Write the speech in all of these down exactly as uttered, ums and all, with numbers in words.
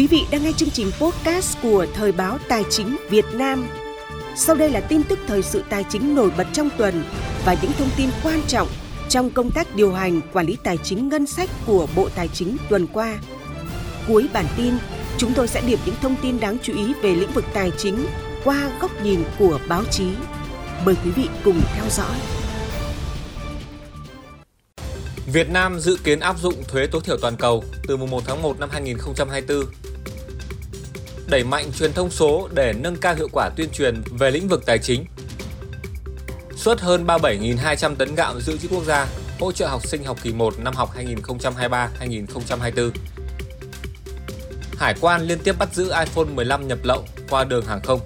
Quý vị đang nghe chương trình podcast của Thời báo Tài chính Việt Nam. Sau đây là tin tức thời sự tài chính nổi bật trong tuần và những thông tin quan trọng trong công tác điều hành quản lý tài chính ngân sách của Bộ Tài chính tuần qua. Cuối bản tin, chúng tôi sẽ điểm những thông tin đáng chú ý về lĩnh vực tài chính qua góc nhìn của báo chí. Mời quý vị cùng theo dõi. Việt Nam dự kiến áp dụng thuế tối thiểu toàn cầu từ mùng một tháng một năm hai nghìn không trăm hai mươi tư. Đẩy mạnh truyền thông số để nâng cao hiệu quả tuyên truyền về lĩnh vực tài chính. Xuất hơn ba mươi bảy nghìn hai trăm tấn gạo dự trữ quốc gia, hỗ trợ học sinh học kỳ một năm học hai nghìn không trăm hai mươi ba hai nghìn không trăm hai mươi tư. Hải quan liên tiếp bắt giữ iPhone mười lăm nhập lậu qua đường hàng không.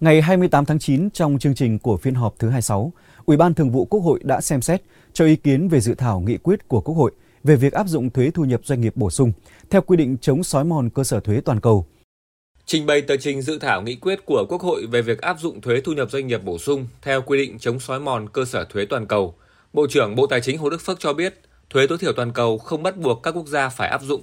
Ngày hai mươi tám tháng chín, trong chương trình của phiên họp thứ hai mươi sáu, Ủy ban Thường vụ Quốc hội đã xem xét cho ý kiến về dự thảo nghị quyết của Quốc hội về việc áp dụng thuế thu nhập doanh nghiệp bổ sung theo quy định chống xói mòn cơ sở thuế toàn cầu. Trình bày tờ trình dự thảo nghị quyết của Quốc hội về việc áp dụng thuế thu nhập doanh nghiệp bổ sung theo quy định chống xói mòn cơ sở thuế toàn cầu, Bộ trưởng Bộ Tài chính Hồ Đức Phước cho biết thuế tối thiểu toàn cầu không bắt buộc các quốc gia phải áp dụng.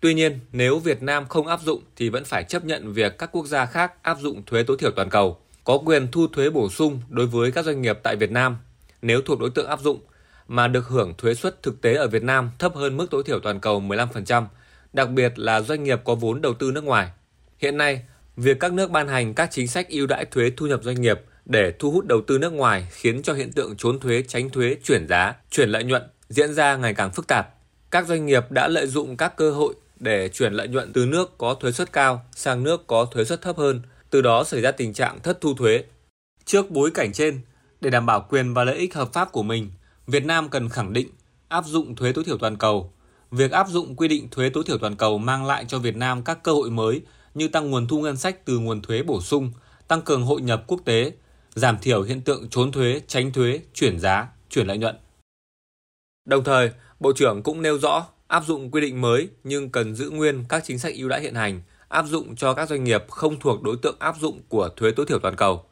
Tuy nhiên, nếu Việt Nam không áp dụng thì vẫn phải chấp nhận việc các quốc gia khác áp dụng thuế tối thiểu toàn cầu, có quyền thu thuế bổ sung đối với các doanh nghiệp tại Việt Nam nếu thuộc đối tượng áp dụng mà được hưởng thuế suất thực tế ở Việt Nam thấp hơn mức tối thiểu toàn cầu mười lăm phần trăm, đặc biệt là doanh nghiệp có vốn đầu tư nước ngoài. Hiện nay, việc các nước ban hành các chính sách ưu đãi thuế thu nhập doanh nghiệp để thu hút đầu tư nước ngoài khiến cho hiện tượng trốn thuế, tránh thuế, chuyển giá, chuyển lợi nhuận diễn ra ngày càng phức tạp. Các doanh nghiệp đã lợi dụng các cơ hội để chuyển lợi nhuận từ nước có thuế suất cao sang nước có thuế suất thấp hơn, từ đó xảy ra tình trạng thất thu thuế. Trước bối cảnh trên, để đảm bảo quyền và lợi ích hợp pháp của mình, Việt Nam cần khẳng định áp dụng thuế tối thiểu toàn cầu. Việc áp dụng quy định thuế tối thiểu toàn cầu mang lại cho Việt Nam các cơ hội mới như tăng nguồn thu ngân sách từ nguồn thuế bổ sung, tăng cường hội nhập quốc tế, giảm thiểu hiện tượng trốn thuế, tránh thuế, chuyển giá, chuyển lợi nhuận. Đồng thời, Bộ trưởng cũng nêu rõ áp dụng quy định mới nhưng cần giữ nguyên các chính sách ưu đãi hiện hành áp dụng cho các doanh nghiệp không thuộc đối tượng áp dụng của thuế tối thiểu toàn cầu.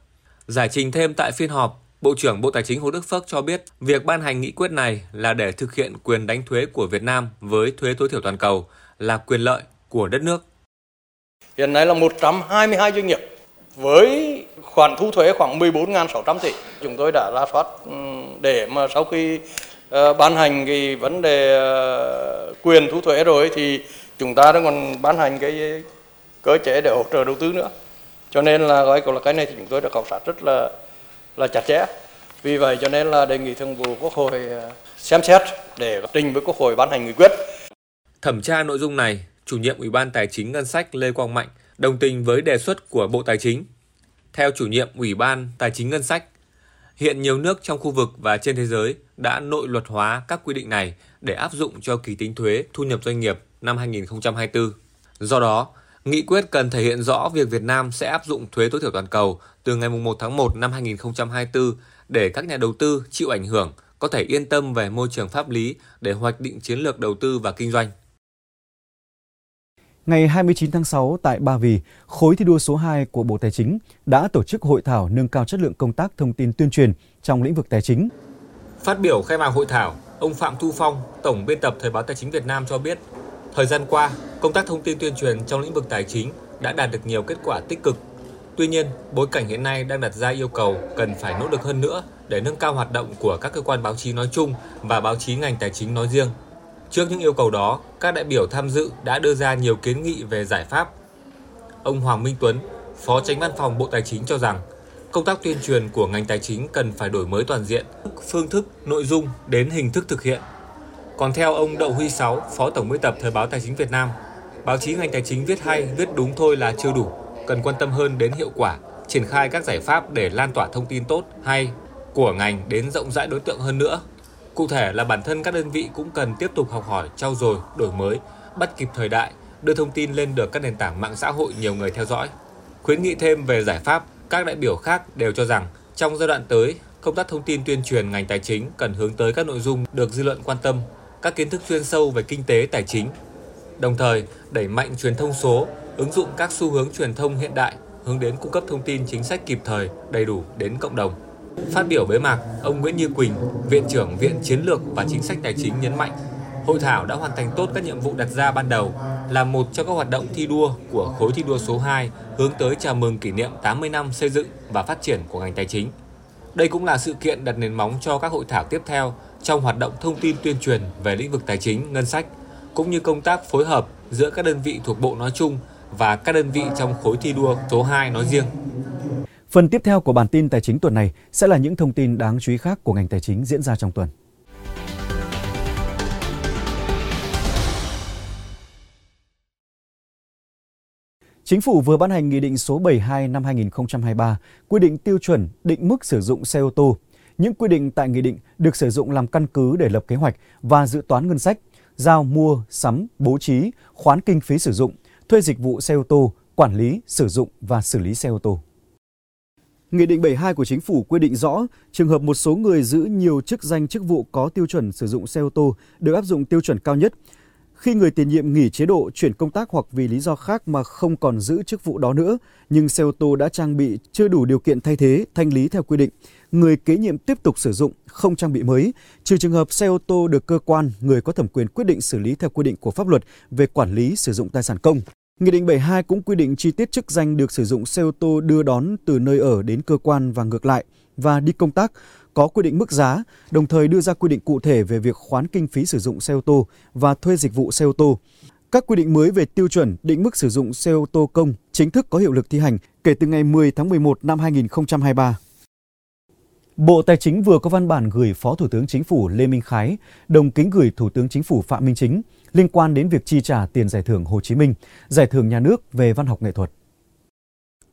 Giải trình thêm tại phiên họp, Bộ trưởng Bộ Tài chính Hồ Đức Phước cho biết việc ban hành nghị quyết này là để thực hiện quyền đánh thuế của Việt Nam với thuế tối thiểu toàn cầu là quyền lợi của đất nước. Hiện nay là một trăm hai mươi hai doanh nghiệp với khoản thu thuế khoảng mười bốn nghìn sáu trăm tỷ. Chúng tôi đã ra soát để mà sau khi ban hành cái vấn đề quyền thu thuế rồi thì chúng ta đã còn ban hành cái cơ chế để hỗ trợ đầu tư nữa. Cho nên là gọi là cái này thì chúng tôi đã khảo sát rất là là chặt chẽ. Vì vậy cho nên là đề nghị Thường vụ Quốc hội xem xét để trình với Quốc hội ban hành nghị quyết. Thẩm tra nội dung này, Chủ nhiệm Ủy ban Tài chính Ngân sách Lê Quang Mạnh đồng tình với đề xuất của Bộ Tài chính. Theo Chủ nhiệm Ủy ban Tài chính Ngân sách, hiện nhiều nước trong khu vực và trên thế giới đã nội luật hóa các quy định này để áp dụng cho kỳ tính thuế thu nhập doanh nghiệp năm hai nghìn không trăm hai mươi tư. Do đó, nghị quyết cần thể hiện rõ việc Việt Nam sẽ áp dụng thuế tối thiểu toàn cầu từ ngày một tháng một năm hai nghìn không trăm hai mươi tư để các nhà đầu tư chịu ảnh hưởng có thể yên tâm về môi trường pháp lý để hoạch định chiến lược đầu tư và kinh doanh. Ngày hai mươi chín tháng sáu tại Ba Vì, khối thi đua số hai của Bộ Tài chính đã tổ chức hội thảo nâng cao chất lượng công tác thông tin tuyên truyền trong lĩnh vực tài chính. Phát biểu khai mạc hội thảo, ông Phạm Thu Phong, Tổng biên tập Thời báo Tài chính Việt Nam cho biết, thời gian qua, công tác thông tin tuyên truyền trong lĩnh vực tài chính đã đạt được nhiều kết quả tích cực. Tuy nhiên, bối cảnh hiện nay đang đặt ra yêu cầu cần phải nỗ lực hơn nữa để nâng cao hoạt động của các cơ quan báo chí nói chung và báo chí ngành tài chính nói riêng. Trước những yêu cầu đó, các đại biểu tham dự đã đưa ra nhiều kiến nghị về giải pháp. Ông Hoàng Minh Tuấn, Phó Chánh Văn phòng Bộ Tài chính cho rằng, công tác tuyên truyền của ngành tài chính cần phải đổi mới toàn diện, phương thức, nội dung đến hình thức thực hiện. Còn theo ông Đậu Huy Sáu, Phó Tổng biên tập Thời báo Tài chính Việt Nam, báo chí ngành tài chính viết hay, viết đúng thôi là chưa đủ, cần quan tâm hơn đến hiệu quả, triển khai các giải pháp để lan tỏa thông tin tốt hay của ngành đến rộng rãi đối tượng hơn nữa. Cụ thể là bản thân các đơn vị cũng cần tiếp tục học hỏi, trau dồi, đổi mới, bắt kịp thời đại, đưa thông tin lên được các nền tảng mạng xã hội nhiều người theo dõi. Khuyến nghị thêm về giải pháp, các đại biểu khác đều cho rằng trong giai đoạn tới, công tác thông tin tuyên truyền ngành tài chính cần hướng tới các nội dung được dư luận quan tâm, các kiến thức chuyên sâu về kinh tế tài chính. Đồng thời, đẩy mạnh truyền thông số, ứng dụng các xu hướng truyền thông hiện đại, hướng đến cung cấp thông tin chính sách kịp thời, đầy đủ đến cộng đồng. Phát biểu bế mạc, ông Nguyễn Như Quỳnh, Viện trưởng Viện Chiến lược và Chính sách Tài chính nhấn mạnh, hội thảo đã hoàn thành tốt các nhiệm vụ đặt ra ban đầu, là một trong các hoạt động thi đua của khối thi đua số hai hướng tới chào mừng kỷ niệm tám mươi năm xây dựng và phát triển của ngành tài chính. Đây cũng là sự kiện đặt nền móng cho các hội thảo tiếp theo trong hoạt động thông tin tuyên truyền về lĩnh vực tài chính, ngân sách, cũng như công tác phối hợp giữa các đơn vị thuộc bộ nói chung và các đơn vị trong khối thi đua số hai nói riêng. Phần tiếp theo của bản tin tài chính tuần này sẽ là những thông tin đáng chú ý khác của ngành tài chính diễn ra trong tuần. Chính phủ vừa ban hành Nghị định số bảy mươi hai năm hai không hai ba quy định tiêu chuẩn định mức sử dụng xe ô tô. Những quy định tại Nghị định được sử dụng làm căn cứ để lập kế hoạch và dự toán ngân sách, giao mua, sắm, bố trí, khoán kinh phí sử dụng, thuê dịch vụ xe ô tô, quản lý, sử dụng và xử lý xe ô tô. Nghị định bảy mươi hai của Chính phủ quy định rõ trường hợp một số người giữ nhiều chức danh chức vụ có tiêu chuẩn sử dụng xe ô tô được áp dụng tiêu chuẩn cao nhất. Khi người tiền nhiệm nghỉ chế độ, chuyển công tác hoặc vì lý do khác mà không còn giữ chức vụ đó nữa, nhưng xe ô tô đã trang bị chưa đủ điều kiện thay thế, thanh lý theo quy định, người kế nhiệm tiếp tục sử dụng, không trang bị mới, trừ trường hợp xe ô tô được cơ quan, người có thẩm quyền quyết định xử lý theo quy định của pháp luật về quản lý sử dụng tài sản công. Nghị định bảy mươi hai cũng quy định chi tiết chức danh được sử dụng xe ô tô đưa đón từ nơi ở đến cơ quan và ngược lại và đi công tác, có quy định mức giá, đồng thời đưa ra quy định cụ thể về việc khoán kinh phí sử dụng xe ô tô và thuê dịch vụ xe ô tô. Các quy định mới về tiêu chuẩn định mức sử dụng xe ô tô công chính thức có hiệu lực thi hành kể từ ngày mười tháng mười một năm hai không hai ba. Bộ Tài chính vừa có văn bản gửi Phó Thủ tướng Chính phủ Lê Minh Khái, đồng kính gửi Thủ tướng Chính phủ Phạm Minh Chính liên quan đến việc chi trả tiền Giải thưởng Hồ Chí Minh, Giải thưởng Nhà nước về Văn học nghệ thuật.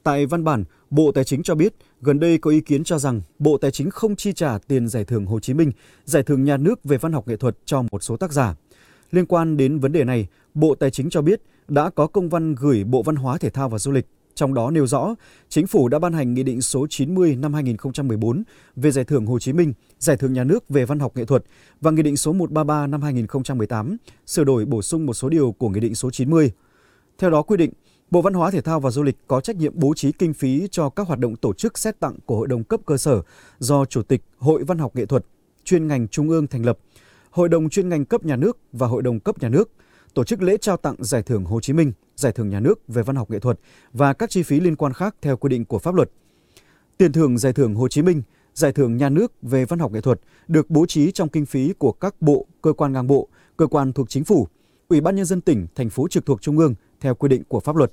Tại văn bản, Bộ Tài chính cho biết gần đây có ý kiến cho rằng Bộ Tài chính không chi trả tiền Giải thưởng Hồ Chí Minh, Giải thưởng Nhà nước về Văn học nghệ thuật cho một số tác giả. Liên quan đến vấn đề này, Bộ Tài chính cho biết đã có công văn gửi Bộ Văn hóa Thể thao và Du lịch. Trong đó nêu rõ, Chính phủ đã ban hành Nghị định số chín mươi năm hai không một bốn về Giải thưởng Hồ Chí Minh, Giải thưởng Nhà nước về Văn học nghệ thuật và Nghị định số một trăm ba mươi ba năm hai không một tám, sửa đổi bổ sung một số điều của Nghị định số chín mươi. Theo đó quy định, Bộ Văn hóa Thể thao và Du lịch có trách nhiệm bố trí kinh phí cho các hoạt động tổ chức xét tặng của Hội đồng cấp cơ sở do Chủ tịch Hội Văn học nghệ thuật, chuyên ngành Trung ương thành lập, Hội đồng chuyên ngành cấp nhà nước và Hội đồng cấp nhà nước, tổ chức lễ trao tặng Giải thưởng Hồ Chí Minh, Giải thưởng Nhà nước về Văn học nghệ thuật và các chi phí liên quan khác theo quy định của pháp luật. Tiền thưởng Giải thưởng Hồ Chí Minh, Giải thưởng Nhà nước về Văn học nghệ thuật được bố trí trong kinh phí của các bộ, cơ quan ngang bộ, cơ quan thuộc Chính phủ, Ủy ban Nhân dân tỉnh, thành phố trực thuộc Trung ương theo quy định của pháp luật.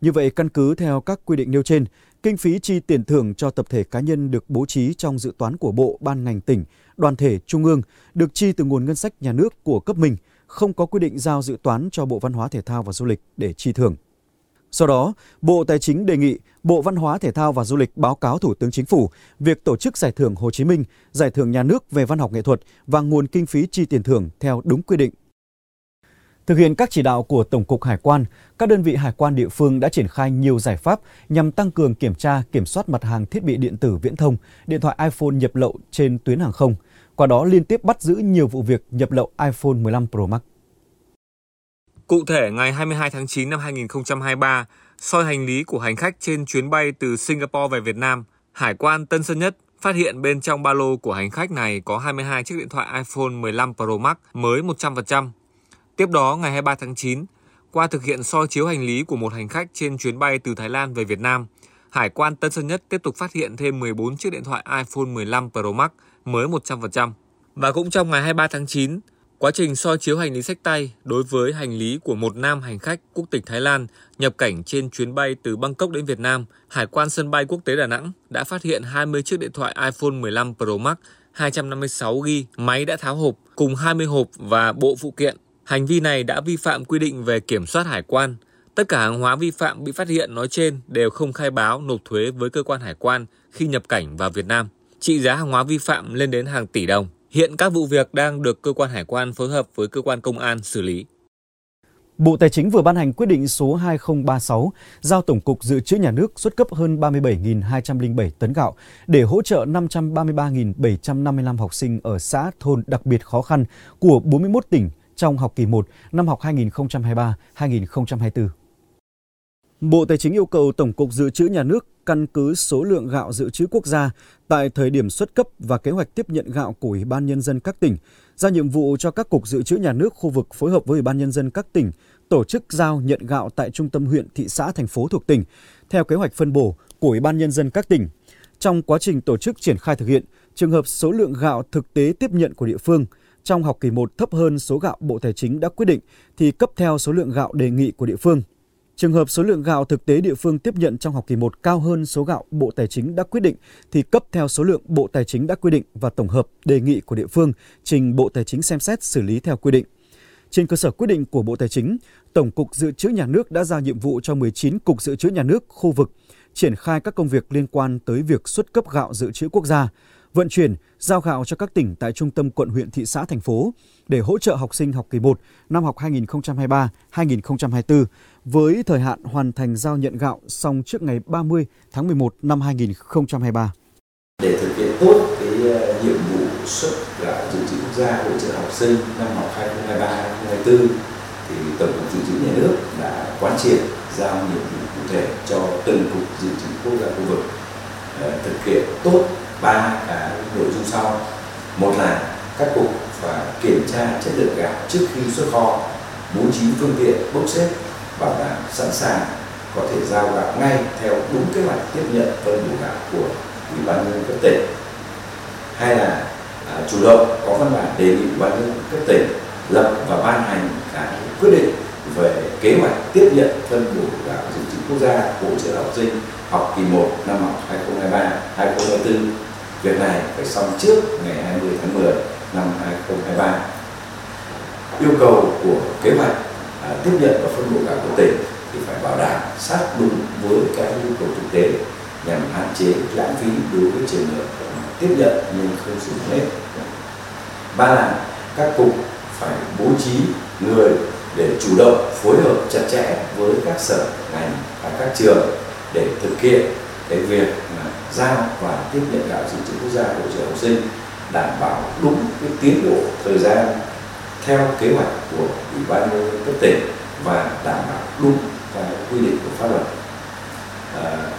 Như vậy, căn cứ theo các quy định nêu trên, kinh phí chi tiền thưởng cho tập thể cá nhân được bố trí trong dự toán của bộ, ban ngành tỉnh, đoàn thể Trung ương được chi từ nguồn ngân sách nhà nước của cấp mình, không có quy định giao dự toán cho Bộ Văn hóa Thể thao và Du lịch để chi thưởng. Sau đó, Bộ Tài chính đề nghị Bộ Văn hóa Thể thao và Du lịch báo cáo Thủ tướng Chính phủ việc tổ chức Giải thưởng Hồ Chí Minh, Giải thưởng Nhà nước về Văn học nghệ thuật và nguồn kinh phí chi tiền thưởng theo đúng quy định. Thực hiện các chỉ đạo của Tổng cục Hải quan, các đơn vị hải quan địa phương đã triển khai nhiều giải pháp nhằm tăng cường kiểm tra, kiểm soát mặt hàng thiết bị điện tử viễn thông, điện thoại iPhone nhập lậu trên tuyến hàng không. Qua đó liên tiếp bắt giữ nhiều vụ việc nhập lậu iPhone mười lăm Pro Max. Cụ thể, ngày hai mươi hai tháng chín năm hai không hai ba, soi hành lý của hành khách trên chuyến bay từ Singapore về Việt Nam, Hải quan Tân Sơn Nhất phát hiện bên trong ba lô của hành khách này có hai mươi hai chiếc điện thoại iPhone mười lăm Pro Max mới một trăm phần trăm. Tiếp đó, ngày hai mươi ba tháng chín, qua thực hiện soi chiếu hành lý của một hành khách trên chuyến bay từ Thái Lan về Việt Nam, Hải quan Tân Sơn Nhất tiếp tục phát hiện thêm mười bốn chiếc điện thoại iPhone mười lăm Pro Max mới một trăm phần trăm. Và cũng trong ngày hai mươi ba tháng chín, quá trình soi chiếu hành lý xách tay đối với hành lý của một nam hành khách quốc tịch Thái Lan nhập cảnh trên chuyến bay từ Bangkok đến Việt Nam, Hải quan sân bay quốc tế Đà Nẵng đã phát hiện hai mươi chiếc điện thoại iPhone mười lăm Pro Max hai trăm năm mươi sáu gi-ga-bai, máy đã tháo hộp cùng hai mươi hộp và bộ phụ kiện. Hành vi này đã vi phạm quy định về kiểm soát hải quan. Tất cả hàng hóa vi phạm bị phát hiện nói trên đều không khai báo nộp thuế với cơ quan hải quan khi nhập cảnh vào Việt Nam. Trị giá hàng hóa vi phạm lên đến hàng tỷ đồng. Hiện các vụ việc đang được cơ quan hải quan phối hợp với cơ quan công an xử lý. Bộ Tài chính vừa ban hành quyết định số hai không ba sáu giao Tổng cục Dự trữ Nhà nước xuất cấp hơn ba mươi bảy nghìn hai trăm lẻ bảy tấn gạo để hỗ trợ năm trăm ba mươi ba nghìn bảy trăm năm mươi lăm học sinh ở xã thôn đặc biệt khó khăn của bốn mươi mốt tỉnh trong học kỳ một năm học hai không hai ba hai không hai bốn. Bộ Tài chính yêu cầu Tổng cục Dự trữ Nhà nước căn cứ số lượng gạo dự trữ quốc gia tại thời điểm xuất cấp và kế hoạch tiếp nhận gạo của Ủy ban Nhân dân các tỉnh, giao nhiệm vụ cho các Cục Dự trữ Nhà nước khu vực phối hợp với Ủy ban Nhân dân các tỉnh tổ chức giao nhận gạo tại trung tâm huyện, thị xã, thành phố thuộc tỉnh, theo kế hoạch phân bổ của Ủy ban Nhân dân các tỉnh. Trong quá trình tổ chức triển khai thực hiện, trường hợp số lượng gạo thực tế tiếp nhận của địa phương trong học kỳ một thấp hơn số gạo Bộ Tài chính đã quyết định thì cấp theo số lượng gạo đề nghị của địa phương. Trường hợp số lượng gạo thực tế địa phương tiếp nhận trong học kỳ một cao hơn số gạo Bộ Tài chính đã quyết định thì cấp theo số lượng Bộ Tài chính đã quy định và tổng hợp đề nghị của địa phương trình Bộ Tài chính xem xét xử lý theo quy định. Trên cơ sở quyết định của Bộ Tài chính, Tổng cục Dự trữ Nhà nước đã giao nhiệm vụ cho mười chín Cục Dự trữ Nhà nước khu vực triển khai các công việc liên quan tới việc xuất cấp gạo dự trữ quốc gia, vận chuyển, giao gạo cho các tỉnh tại trung tâm quận, huyện, thị xã, thành phố để hỗ trợ học sinh học kỳ một năm học hai nghìn không trăm hai mươi ba hai nghìn không trăm hai mươi tư với thời hạn hoàn thành giao nhận gạo xong trước ngày ba mươi tháng mười một năm hai nghìn không trăm hai mươi ba. Để thực hiện tốt cái nhiệm vụ xuất gạo dự trữ quốc gia hỗ trợ học sinh năm học hai nghìn không trăm hai mươi ba hai nghìn không trăm hai mươi tư thì Tổng cục Dự trữ Nhà nước đã quán triệt giao nhiệm vụ cụ thể cho từng Cục Dự trữ Quốc gia khu vực thực hiện tốt ba cái nội dung sau. Một là các cục phải kiểm tra chất lượng gạo trước khi xuất kho, bố trí phương tiện bốc xếp bảo đảm sẵn sàng có thể giao gạo ngay theo đúng kế hoạch tiếp nhận phân bổ gạo của Ủy ban nhân dân cấp tỉnh. Hai là à, chủ động có văn bản đề nghị Ủy ban nhân dân cấp tỉnh lập và ban hành các quyết định về kế hoạch tiếp nhận phân bổ gạo dự trữ quốc gia hỗ trợ học sinh học kỳ một năm học hai nghìn không trăm hai mươi ba hai nghìn không trăm hai mươi tư. Việc này phải xong trước ngày hai mươi tháng mười năm hai nghìn không trăm hai mươi ba. Yêu cầu của kế hoạch à, tiếp nhận và phân bổ gạo của tỉnh thì phải bảo đảm sát đúng với các nhu cầu thực tế nhằm hạn chế lãng phí đối với trường hợp tiếp nhận nhưng không sử dụng hết. Ba là các cục phải bố trí người để chủ động phối hợp chặt chẽ với các sở ngành và các trường để thực hiện cái việc giao và tiếp nhận gạo dự trữ quốc gia hỗ trợ học sinh đảm bảo đúng cái tiến độ thời gian theo kế hoạch của Ủy ban nhân dân cấp tỉnh và đảm bảo đúng cái quy định của pháp luật. À,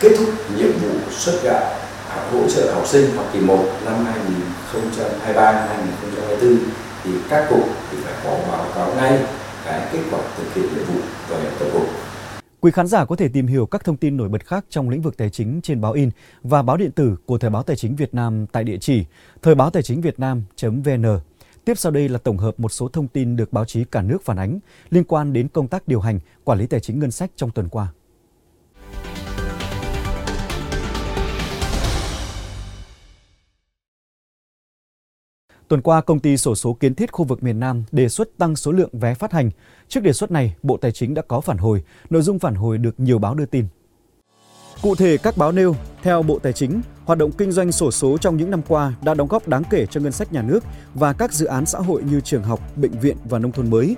kết thúc nhiệm vụ xuất gạo hỗ trợ học sinh học kỳ một năm hai nghìn không trăm hai mươi ba hai nghìn không trăm hai mươi tư thì các cục thì phải có báo cáo ngay cái kết quả thực hiện nhiệm vụ về tổng cục. Quý khán giả có thể tìm hiểu các thông tin nổi bật khác trong lĩnh vực tài chính trên báo in và báo điện tử của Thời báo Tài chính Việt Nam tại địa chỉ thời báo tài chính việt nam chấm vê en. Tiếp sau đây là tổng hợp một số thông tin được báo chí cả nước phản ánh liên quan đến công tác điều hành, quản lý tài chính ngân sách trong tuần qua. Tuần qua, Công ty Xổ số Kiến thiết khu vực miền Nam đề xuất tăng số lượng vé phát hành. Trước đề xuất này, Bộ Tài chính đã có phản hồi. Nội dung phản hồi được nhiều báo đưa tin. Cụ thể, các báo nêu, theo Bộ Tài chính, hoạt động kinh doanh xổ số trong những năm qua đã đóng góp đáng kể cho ngân sách nhà nước và các dự án xã hội như trường học, bệnh viện và nông thôn mới.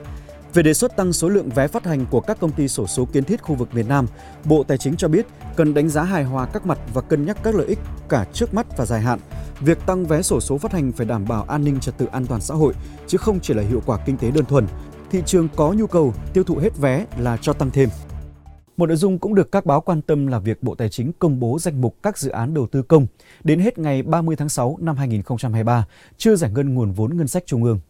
Về đề xuất tăng số lượng vé phát hành của các công ty xổ số kiến thiết khu vực miền Nam, Bộ Tài chính cho biết cần đánh giá hài hòa các mặt và cân nhắc các lợi ích cả trước mắt và dài hạn. Việc tăng vé xổ số phát hành phải đảm bảo an ninh trật tự an toàn xã hội, chứ không chỉ là hiệu quả kinh tế đơn thuần. Thị trường có nhu cầu tiêu thụ hết vé là cho tăng thêm. Một nội dung cũng được các báo quan tâm là việc Bộ Tài chính công bố danh mục các dự án đầu tư công đến hết ngày ba mươi tháng sáu năm hai nghìn không trăm hai mươi ba, chưa giải ngân nguồn vốn ngân sách trung ương.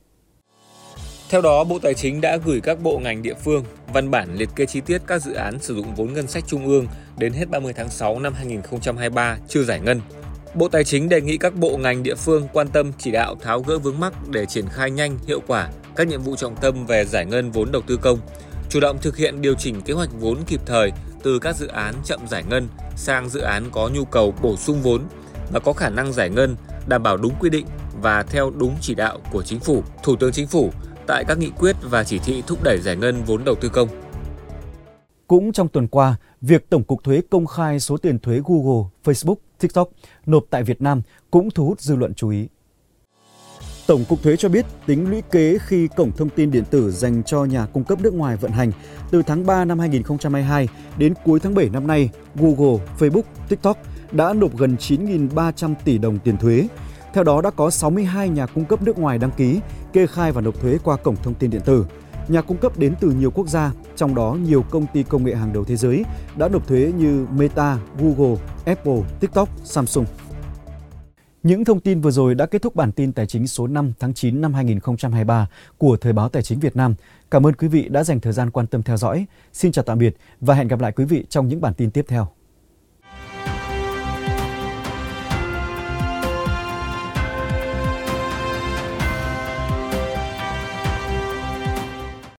Theo đó, Bộ Tài chính đã gửi các bộ ngành địa phương văn bản liệt kê chi tiết các dự án sử dụng vốn ngân sách trung ương đến hết ba mươi tháng sáu năm hai nghìn không trăm hai mươi ba chưa giải ngân. Bộ Tài chính đề nghị các bộ ngành địa phương quan tâm chỉ đạo tháo gỡ vướng mắc để triển khai nhanh, hiệu quả các nhiệm vụ trọng tâm về giải ngân vốn đầu tư công, chủ động thực hiện điều chỉnh kế hoạch vốn kịp thời từ các dự án chậm giải ngân sang dự án có nhu cầu bổ sung vốn và có khả năng giải ngân đảm bảo đúng quy định và theo đúng chỉ đạo của Chính phủ, Thủ tướng Chính phủ tại các nghị quyết và chỉ thị thúc đẩy giải ngân vốn đầu tư công. Cũng trong tuần qua, việc Tổng cục Thuế công khai số tiền thuế Google, Facebook, TikTok nộp tại Việt Nam cũng thu hút dư luận chú ý. Tổng cục Thuế cho biết tính lũy kế khi cổng thông tin điện tử dành cho nhà cung cấp nước ngoài vận hành từ tháng ba năm hai nghìn không trăm hai mươi hai đến cuối tháng bảy năm nay, Google, Facebook, TikTok đã nộp gần chín nghìn ba trăm tỷ đồng tiền thuế. Theo đó, đã có sáu mươi hai nhà cung cấp nước ngoài đăng ký, kê khai và nộp thuế qua cổng thông tin điện tử. Nhà cung cấp đến từ nhiều quốc gia, trong đó nhiều công ty công nghệ hàng đầu thế giới đã nộp thuế như Meta, Google, Apple, TikTok, Samsung. Những thông tin vừa rồi đã kết thúc bản tin tài chính số năm tháng chín năm hai nghìn không trăm hai mươi ba của Thời báo Tài chính Việt Nam. Cảm ơn quý vị đã dành thời gian quan tâm theo dõi. Xin chào tạm biệt và hẹn gặp lại quý vị trong những bản tin tiếp theo.